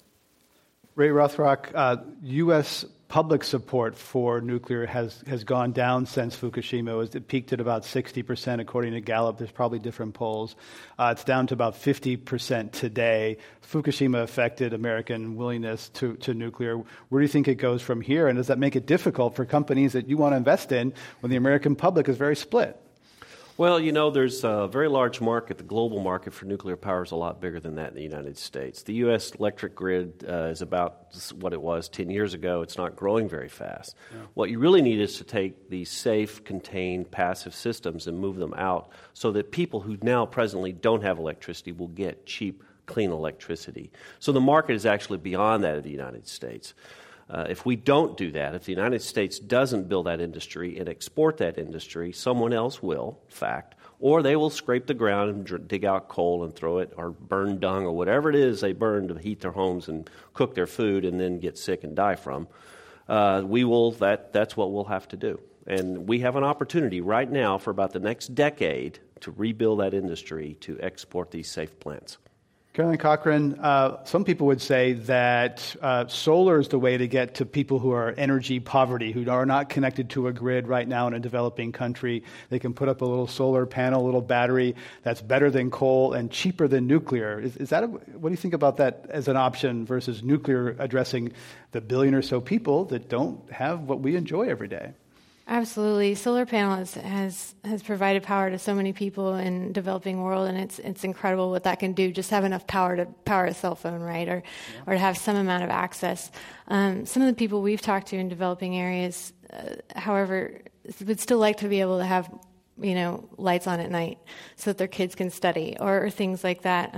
Ray Rothrock, U.S. public support for nuclear has gone down since Fukushima. It peaked at about 60%, according to Gallup. There's probably different polls. It's down to about 50% today. Fukushima affected American willingness to nuclear. Where do you think it goes from here? And does that make it difficult for companies that you want to invest in when the American public is very split? Well, there's a very large market. The global market for nuclear power is a lot bigger than that in the United States. The U.S. electric grid is about what it was 10 years ago. It's not growing very fast. Yeah. What you really need is to take these safe, contained, passive systems and move them out so that people who now presently don't have electricity will get cheap, clean electricity. So the market is actually beyond that of the United States. If we don't do that, if the United States doesn't build that industry and export that industry, someone else will, in fact, or they will scrape the ground and dig out coal and throw it, or burn dung or whatever it is they burn to heat their homes and cook their food and then get sick and die from. That's what we'll have to do. And we have an opportunity right now for about the next decade to rebuild that industry to export these safe plants. Caroline Cochran, some people would say that solar is the way to get to people who are energy poverty, who are not connected to a grid right now in a developing country. They can put up a little solar panel, a little battery that's better than coal and cheaper than nuclear. What do you think about that as an option versus nuclear addressing the billion or so people that don't have what we enjoy every day? Absolutely. Solar panels has provided power to so many people in developing world, and it's incredible what that can do. Just have enough power to power a cell phone, right, or to have some amount of access. Some of the people we've talked to in developing areas, however, would still like to be able to have, lights on at night so that their kids can study or things like that.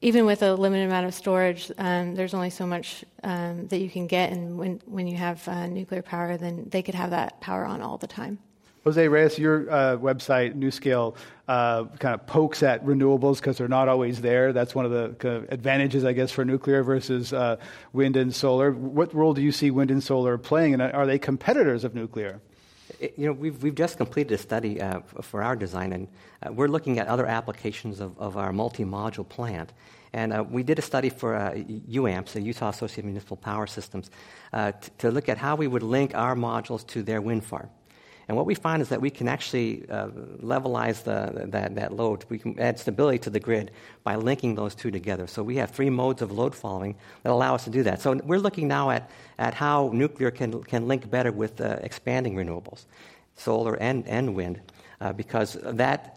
Even with a limited amount of storage, there's only so much that you can get. And when you have nuclear power, then they could have that power on all the time. Jose Reyes, your website, NuScale, kind of pokes at renewables because they're not always there. That's one of the kind of advantages, I guess, for nuclear versus wind and solar. What role do you see wind and solar playing, and are they competitors of nuclear? We've just completed a study for our design, and we're looking at other applications of our multi-module plant. And we did a study for UAMPS, the Utah Associated Municipal Power Systems, to look at how we would link our modules to their wind farm. And what we found is that we can actually levelize that load. We can add stability to the grid by linking those two together. So we have three modes of load following that allow us to do that. So we're looking now at how nuclear can link better with expanding renewables, solar and wind, because that,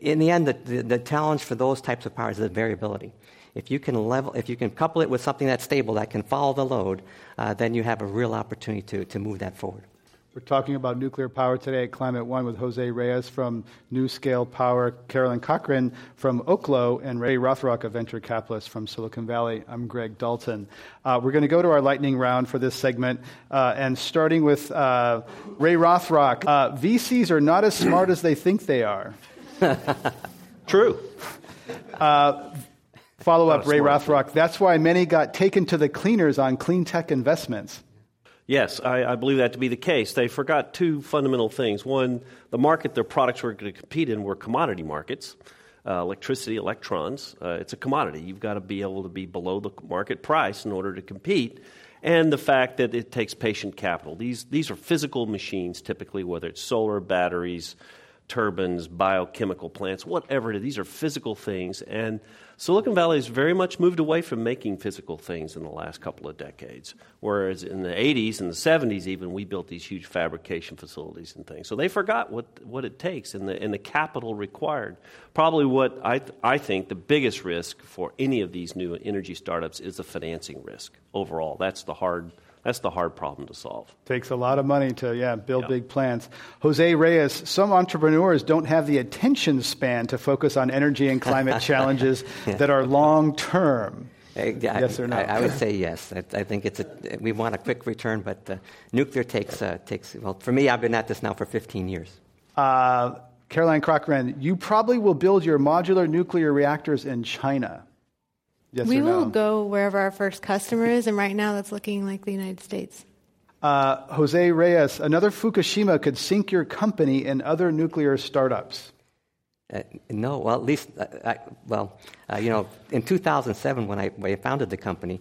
in the end, the challenge for those types of power is the variability. If you can couple it with something that's stable that can follow the load, then you have a real opportunity to move that forward. We're talking about nuclear power today at Climate One with Jose Reyes from NuScale Power, Caroline Cochran from Oklo, and Ray Rothrock, a venture capitalist from Silicon Valley. I'm Greg Dalton. We're going to go to our lightning round for this segment, and starting with Ray Rothrock. VCs are not as smart as they think they are. True. Follow up, Ray Rothrock. That's why many got taken to the cleaners on clean tech investments. Yes, I believe that to be the case. They forgot two fundamental things. One, the market their products were going to compete in were commodity markets, electricity, electrons. It's a commodity. You've got to be able to be below the market price in order to compete. And the fact that it takes patient capital. These are physical machines typically, whether it's solar, batteries, turbines, biochemical plants, whatever it is. These are physical things. And Silicon Valley has very much moved away from making physical things in the last couple of decades, whereas in the 80s and the 70s even, we built these huge fabrication facilities and things. So they forgot what it takes and the capital required. Probably what I think the biggest risk for any of these new energy startups is the financing risk overall. That's the hard problem to solve. Takes a lot of money to build big plants. Jose Reyes, some entrepreneurs don't have the attention span to focus on energy and climate challenges that are long-term. Yes or no? I would say yes. I think we want a quick return, but nuclear takes. Well, for me, I've been at this now for 15 years. Caroline Cochran, you probably will build your modular nuclear reactors in China. Yes we or no? will go wherever our first customer is, and right now that's looking like the United States. Jose Reyes, another Fukushima could sink your company and other nuclear startups. No, well, at least, in 2007 when I founded the company,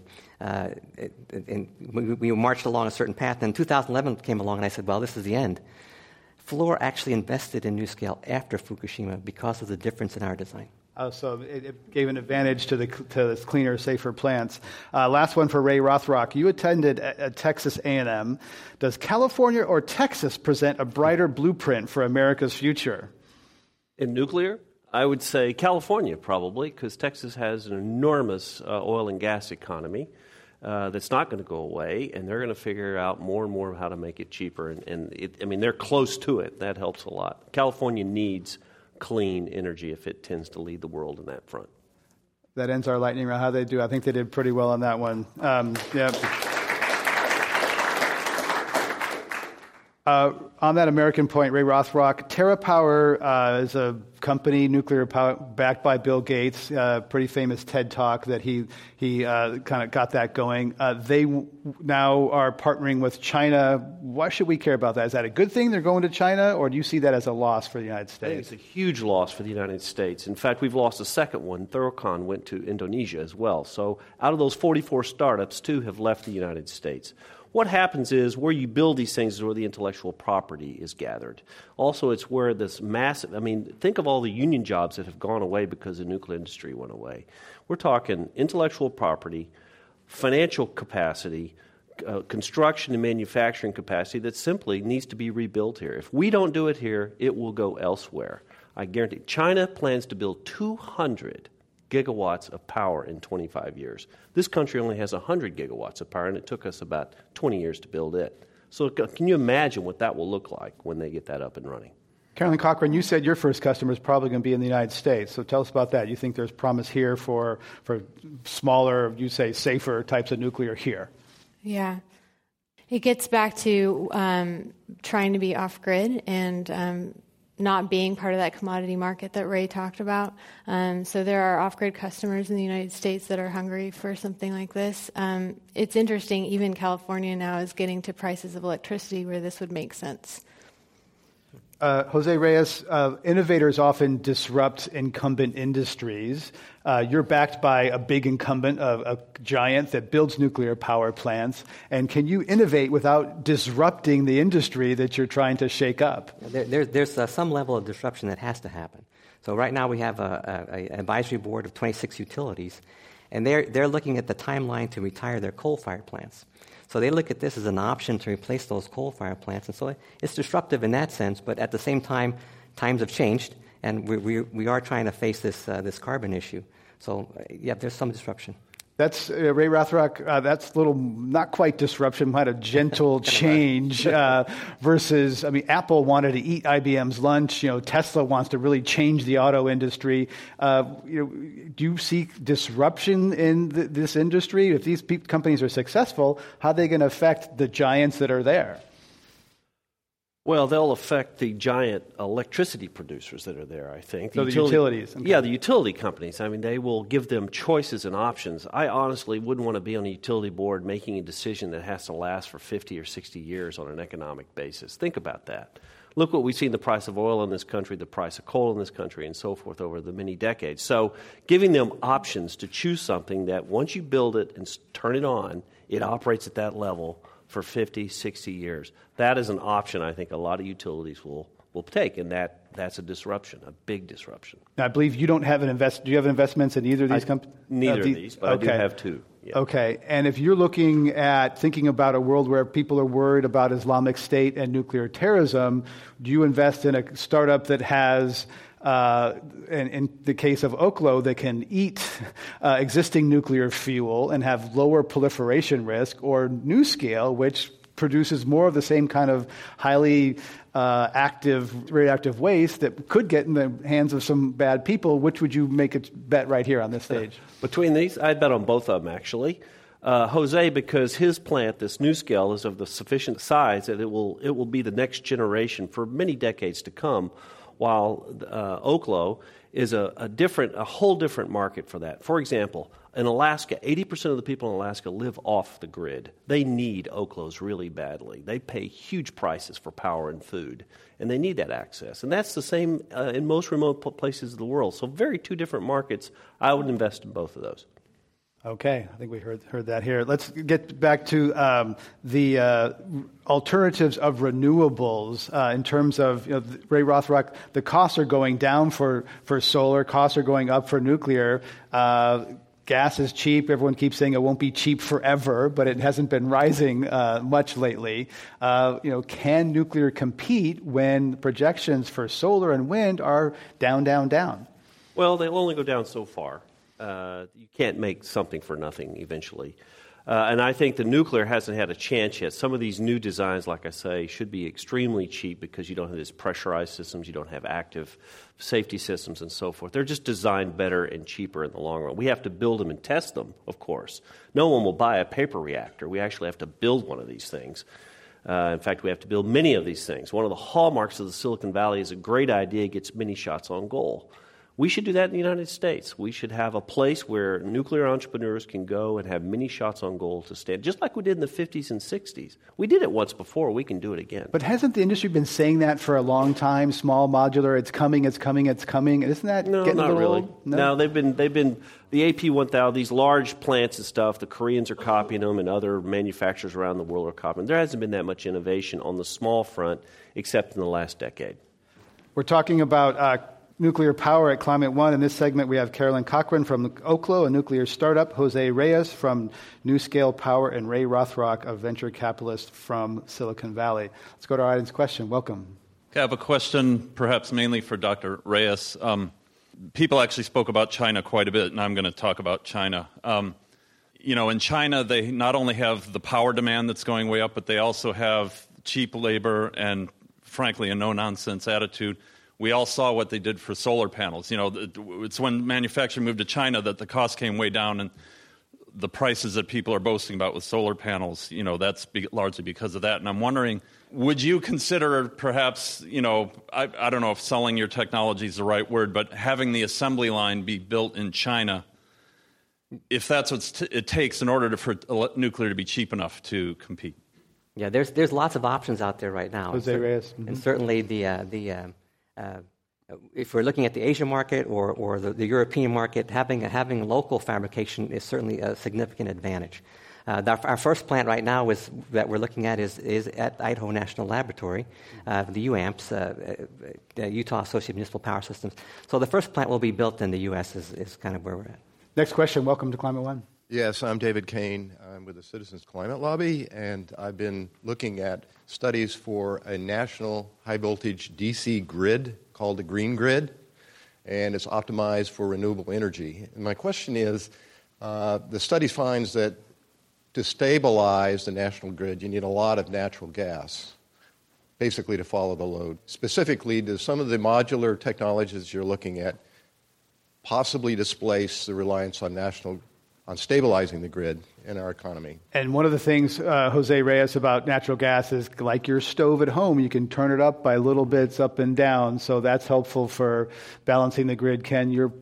we marched along a certain path, and 2011 came along, and I said, well, this is the end. Fluor actually invested in NuScale after Fukushima because of the difference in our design. So it gave an advantage to the cleaner, safer plants. Last one for Ray Rothrock. You attended at Texas A&M. Does California or Texas present a brighter blueprint for America's future? In nuclear, I would say California probably, because Texas has an enormous oil and gas economy that's not going to go away, and they're going to figure out more and more how to make it cheaper. And they're close to it. That helps a lot. California needs clean energy if it tends to lead the world in that front. That ends our lightning round. How they do? I think they did pretty well on that one. On that American point, Ray Rothrock, TerraPower is a company, nuclear power, backed by Bill Gates, pretty famous TED Talk that he kind of got that going. They now are partnering with China. Why should we care about that? Is that a good thing they're going to China, or do you see that as a loss for the United States? I think it's a huge loss for the United States. In fact, we've lost a second one. Therocon went to Indonesia as well. So out of those 44 startups, 2 have left the United States. What happens is where you build these things is where the intellectual property is gathered. Also, it's where this massive, think of all the union jobs that have gone away because the nuclear industry went away. We're talking intellectual property, financial capacity, construction and manufacturing capacity that simply needs to be rebuilt here. If we don't do it here, it will go elsewhere. I guarantee. China plans to build 200 gigawatts of power in 25 years. This country only has 100 gigawatts of power, and it took us about 20 years to build it. So can you imagine what that will look like when they get that up and running? Caroline Cochran, you said your first customer is probably going to be in the United States. So tell us about that. You think there's promise here for smaller, you say safer types of nuclear here? Yeah. It gets back to trying to be off-grid and not being part of that commodity market that Ray talked about. So there are off-grid customers in the United States that are hungry for something like this. It's interesting, even California now is getting to prices of electricity where this would make sense. Jose Reyes, innovators often disrupt incumbent industries. You're backed by a big incumbent, a giant that builds nuclear power plants. And can you innovate without disrupting the industry that you're trying to shake up? There's some level of disruption that has to happen. So right now we have an advisory board of 26 utilities, and they're looking at the timeline to retire their coal-fired plants. So they look at this as an option to replace those coal-fired plants. And so it's disruptive in that sense, but at the same time, times have changed, and we are trying to face this carbon issue. So, there's some disruption. That's Ray Rothrock. That's little, not quite disruption, might a gentle change versus, I mean, Apple wanted to eat IBM's lunch. You know, Tesla wants to really change the auto industry. You know, do you see disruption in this industry? If these companies are successful, how are they going to affect the giants that are there? Well, they'll affect the giant electricity producers that are there, I think. The utilities. Okay. Yeah, the utility companies. I mean, they will give them choices and options. I honestly wouldn't want to be on a utility board making a decision that has to last for 50 or 60 years on an economic basis. Think about that. Look what we've seen, the price of oil in this country, the price of coal in this country, and so forth over the many decades. So giving them options to choose something that once you build it and turn it on, it operates at that level for 50, 60 years. That is an option I think a lot of utilities will take, and that's a disruption, a big disruption. Now, I believe you don't have an investment. Do you have investments in either of these companies? Neither of these, but okay. I do have two. Yeah. Okay, and if you're looking at thinking about a world where people are worried about Islamic State and nuclear terrorism, do you invest in a startup that has... in the case of Oklo, they can eat existing nuclear fuel and have lower proliferation risk, or NuScale, which produces more of the same kind of highly active radioactive waste that could get in the hands of some bad people. Which would you make a bet right here on this stage? Between these, I'd bet on both of them, actually. Jose, because his plant, this NuScale, is of the sufficient size that it will be the next generation for many decades to come, while Oklo is a whole different market for that. For example, in Alaska, 80% of the people in Alaska live off the grid. They need Oklos really badly. They pay huge prices for power and food, and they need that access. And that's the same in most remote places of the world. So very two different markets. I would invest in both of those. Okay, I think we heard that here. Let's get back to the alternatives of renewables in terms of, you know, Ray Rothrock, the costs are going down for solar, costs are going up for nuclear. Gas is cheap. Everyone keeps saying it won't be cheap forever, but it hasn't been rising much lately. You know, can nuclear compete when projections for solar and wind are down, down, down? Well, they'll only go down so far. You can't make something for nothing eventually. And I think the nuclear hasn't had a chance yet. Some of these new designs, like I say, should be extremely cheap because you don't have these pressurized systems, you don't have active safety systems and so forth. They're just designed better and cheaper in the long run. We have to build them and test them, of course. No one will buy a paper reactor. We actually have to build one of these things. In fact, we have to build many of these things. One of the hallmarks of the Silicon Valley is a great idea gets many shots on goal. We should do that in the United States. We should have a place where nuclear entrepreneurs can go and have many shots on goal to stand, just like we did in the 50s and 60s. We did it once before. We can do it again. But hasn't the industry been saying that for a long time? Small modular, it's coming, it's coming, it's coming. Isn't that getting a little really? Old? No, they've been the AP1000, these large plants and stuff, the Koreans are copying them and other manufacturers around the world are copying them. There hasn't been that much innovation on the small front except in the last decade. We're talking about... nuclear power at Climate One. In this segment, we have Caroline Cochran from Oklo, a nuclear startup, Jose Reyes from NuScale Power, and Ray Rothrock, a venture capitalist from Silicon Valley. Let's go to our audience question. Welcome. I have a question, perhaps mainly for Dr. Reyes. People actually spoke about China quite a bit, and I'm going to talk about China. You know, in China, they not only have the power demand that's going way up, but they also have cheap labor and, frankly, a no-nonsense attitude. We all saw what they did for solar panels. You know, it's when manufacturing moved to China that the cost came way down, and the prices that people are boasting about with solar panels, you know, that's largely because of that. And I'm wondering, would you consider perhaps, you know, I don't know if selling your technology is the right word, but having the assembly line be built in China, if that's what it takes in order for nuclear to be cheap enough to compete? Yeah, there's lots of options out there right now. Jose Reyes. Mm-hmm. And certainly if we're looking at the Asian market or the European market, having local fabrication is certainly a significant advantage. Our first plant right now that we're looking at is at Idaho National Laboratory, the UAMPS, the Utah Associated Municipal Power Systems. So the first plant will be built in the U.S. is kind of where we're at. Next question. Welcome to Climate One. Yes, I'm David Kane. I'm with the Citizens Climate Lobby, and I've been looking at studies for a national high-voltage DC grid called the Green Grid, and it's optimized for renewable energy. And my question is, The study finds that to stabilize the national grid, you need a lot of natural gas, basically to follow the load. Specifically, do some of the modular technologies you're looking at possibly displace the reliance on stabilizing the grid in our economy? And one of the things, Jose Reyes, about natural gas is like your stove at home, you can turn it up by little bits up and down, so that's helpful for balancing the grid. Can your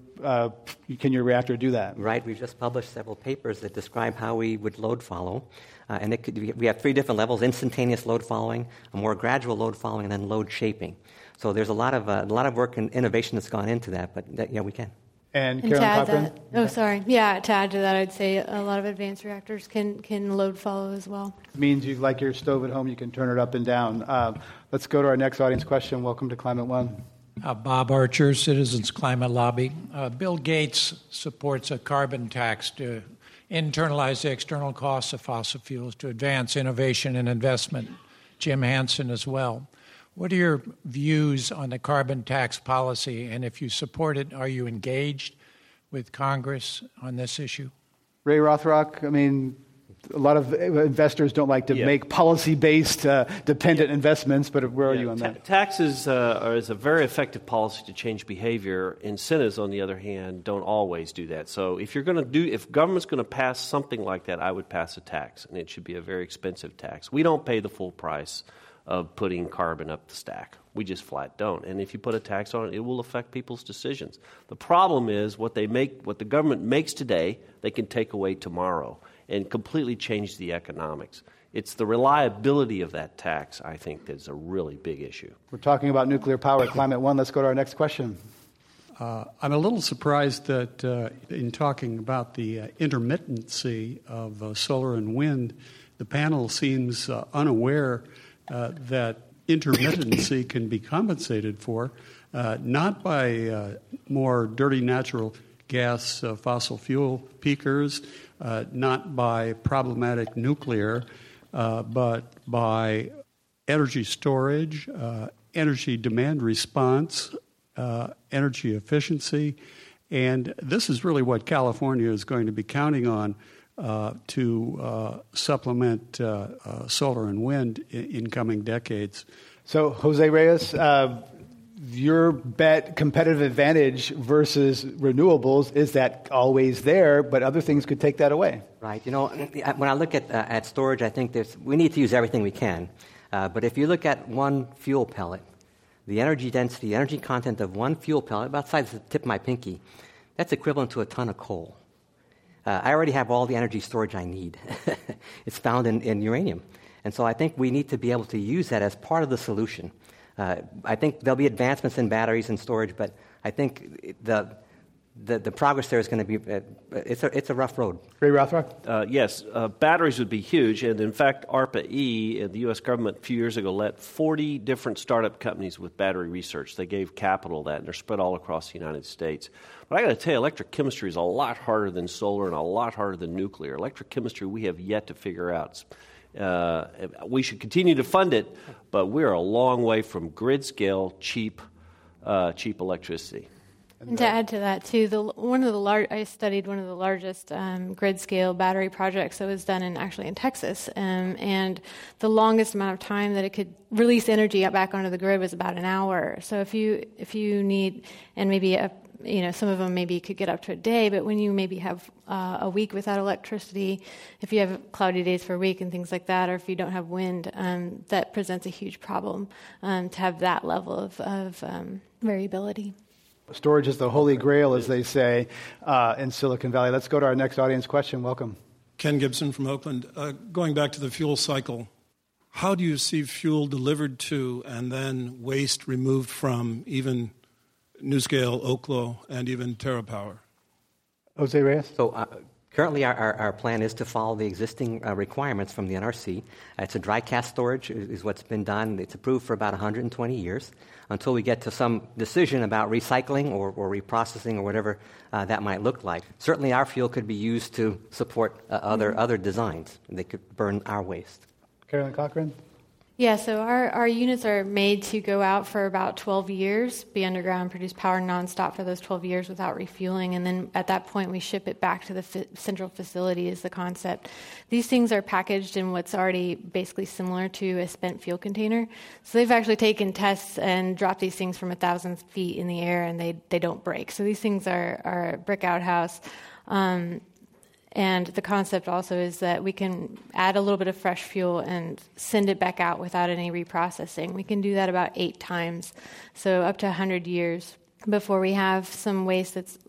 reactor do that? Right. We've just published several papers that describe how we would load follow. And it could, we have three different levels: instantaneous load following, a more gradual load following, and then load shaping. So there's a lot of work and innovation that's gone into that, but we can. And Caroline Cochran? To add to that, I'd say a lot of advanced reactors can load follow as well. It means you like your stove at home, you can turn it up and down. Let's go to our next audience question. Welcome to Climate One. Bob Archer, Citizens Climate Lobby. Bill Gates supports a carbon tax to internalize the external costs of fossil fuels to advance innovation and investment. Jim Hansen as well. What are your views on the carbon tax policy? And if you support it, are you engaged with Congress on this issue? Ray Rothrock, a lot of investors don't like to make policy-based dependent investments, but where are you on that? Taxes is a very effective policy to change behavior. Incentives, on the other hand, don't always do that. So if government's going to pass something like that, I would pass a tax, and it should be a very expensive tax. We don't pay the full price of putting carbon up the stack. We just flat don't. And if you put a tax on it, it will affect people's decisions. The problem is what the government makes today, they can take away tomorrow and completely change the economics. It's the reliability of that tax, I think, that's a really big issue. We're talking about nuclear power at Climate One. Let's go to our next question. I'm a little surprised that in talking about the intermittency of solar and wind, the panel seems unaware that intermittency can be compensated for, not by more dirty natural gas, fossil fuel peakers, not by problematic nuclear, but by energy storage, energy demand response, energy efficiency. And this is really what California is going to be counting on to supplement solar and wind in coming decades. So, Jose Reyes, your bet competitive advantage versus renewables is that always there, but other things could take that away. Right. When I look at storage, I think we need to use everything we can. But if you look at one fuel pellet, the energy density, energy content of one fuel pellet, about the size of the tip of my pinky, that's equivalent to a ton of coal. I already have all the energy storage I need. It's found in uranium. And so I think we need to be able to use that as part of the solution. I think there'll be advancements in batteries and storage, but I think the progress there is going to be it's a rough road. Ray Rothrock? Yes, batteries would be huge, and in fact, ARPA-E and the U.S. government a few years ago let 40 different startup companies with battery research. They gave capital that, and they're spread all across the United States. But I got to tell you, electrochemistry is a lot harder than solar and a lot harder than nuclear. Electrochemistry we have yet to figure out. We should continue to fund it, but we're a long way from grid-scale, cheap electricity. And to add to that, too, I studied one of the largest grid-scale battery projects that was done in Texas, and the longest amount of time that it could release energy back onto the grid was about an hour. So if you need, and maybe some of them maybe could get up to a day, but when you maybe have a week without electricity, if you have cloudy days for a week and things like that, or if you don't have wind, that presents a huge problem to have that level of variability. Storage is the holy grail, as they say, in Silicon Valley. Let's go to our next audience question. Welcome. Ken Gibson from Oakland. Going back to the fuel cycle, how do you see fuel delivered to and then waste removed from even NuScale, Oklo, and even TerraPower? Jose Reyes? So currently our plan is to follow the existing requirements from the NRC. It's a dry cast storage is what's been done. It's approved for about 120 years until we get to some decision about recycling or reprocessing or whatever that might look like. Certainly our fuel could be used to support other designs. They could burn our waste. Caroline Cochran? Yeah, so our units are made to go out for about 12 years, be underground, produce power nonstop for those 12 years without refueling, and then at that point we ship it back to the central facility is the concept. These things are packaged in what's already basically similar to a spent fuel container. So they've actually taken tests and dropped these things from 1,000 feet in the air, and they don't break. So these things are a brick outhouse. And the concept also is that we can add a little bit of fresh fuel and send it back out without any reprocessing. We can do that about 8 times, so up to 100 years before we have some waste that's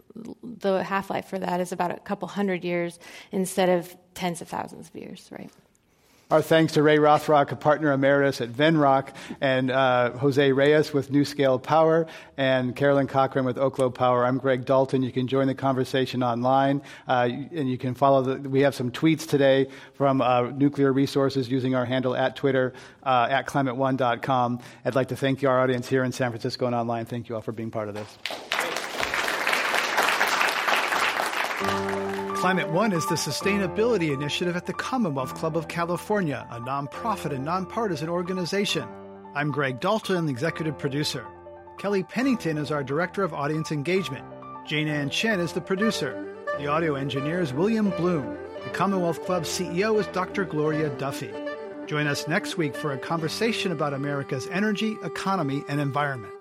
the half-life for that is about a couple hundred years instead of tens of thousands of years, right? Our thanks to Ray Rothrock, a partner emeritus at Venrock, and Jose Reyes with NuScale Power, and Caroline Cochran with Oklo Power. I'm Greg Dalton. You can join the conversation online, and you can follow we have some tweets today from Nuclear Resources using our handle at Twitter, at climateone.com. I'd like to thank our audience here in San Francisco and online. Thank you all for being part of this. Climate One is the sustainability initiative at the Commonwealth Club of California, a nonprofit and nonpartisan organization. I'm Greg Dalton, the executive producer. Kelly Pennington is our director of audience engagement. Jane Ann Chen is the producer. The audio engineer is William Bloom. The Commonwealth Club CEO is Dr. Gloria Duffy. Join us next week for a conversation about America's energy, economy, and environment.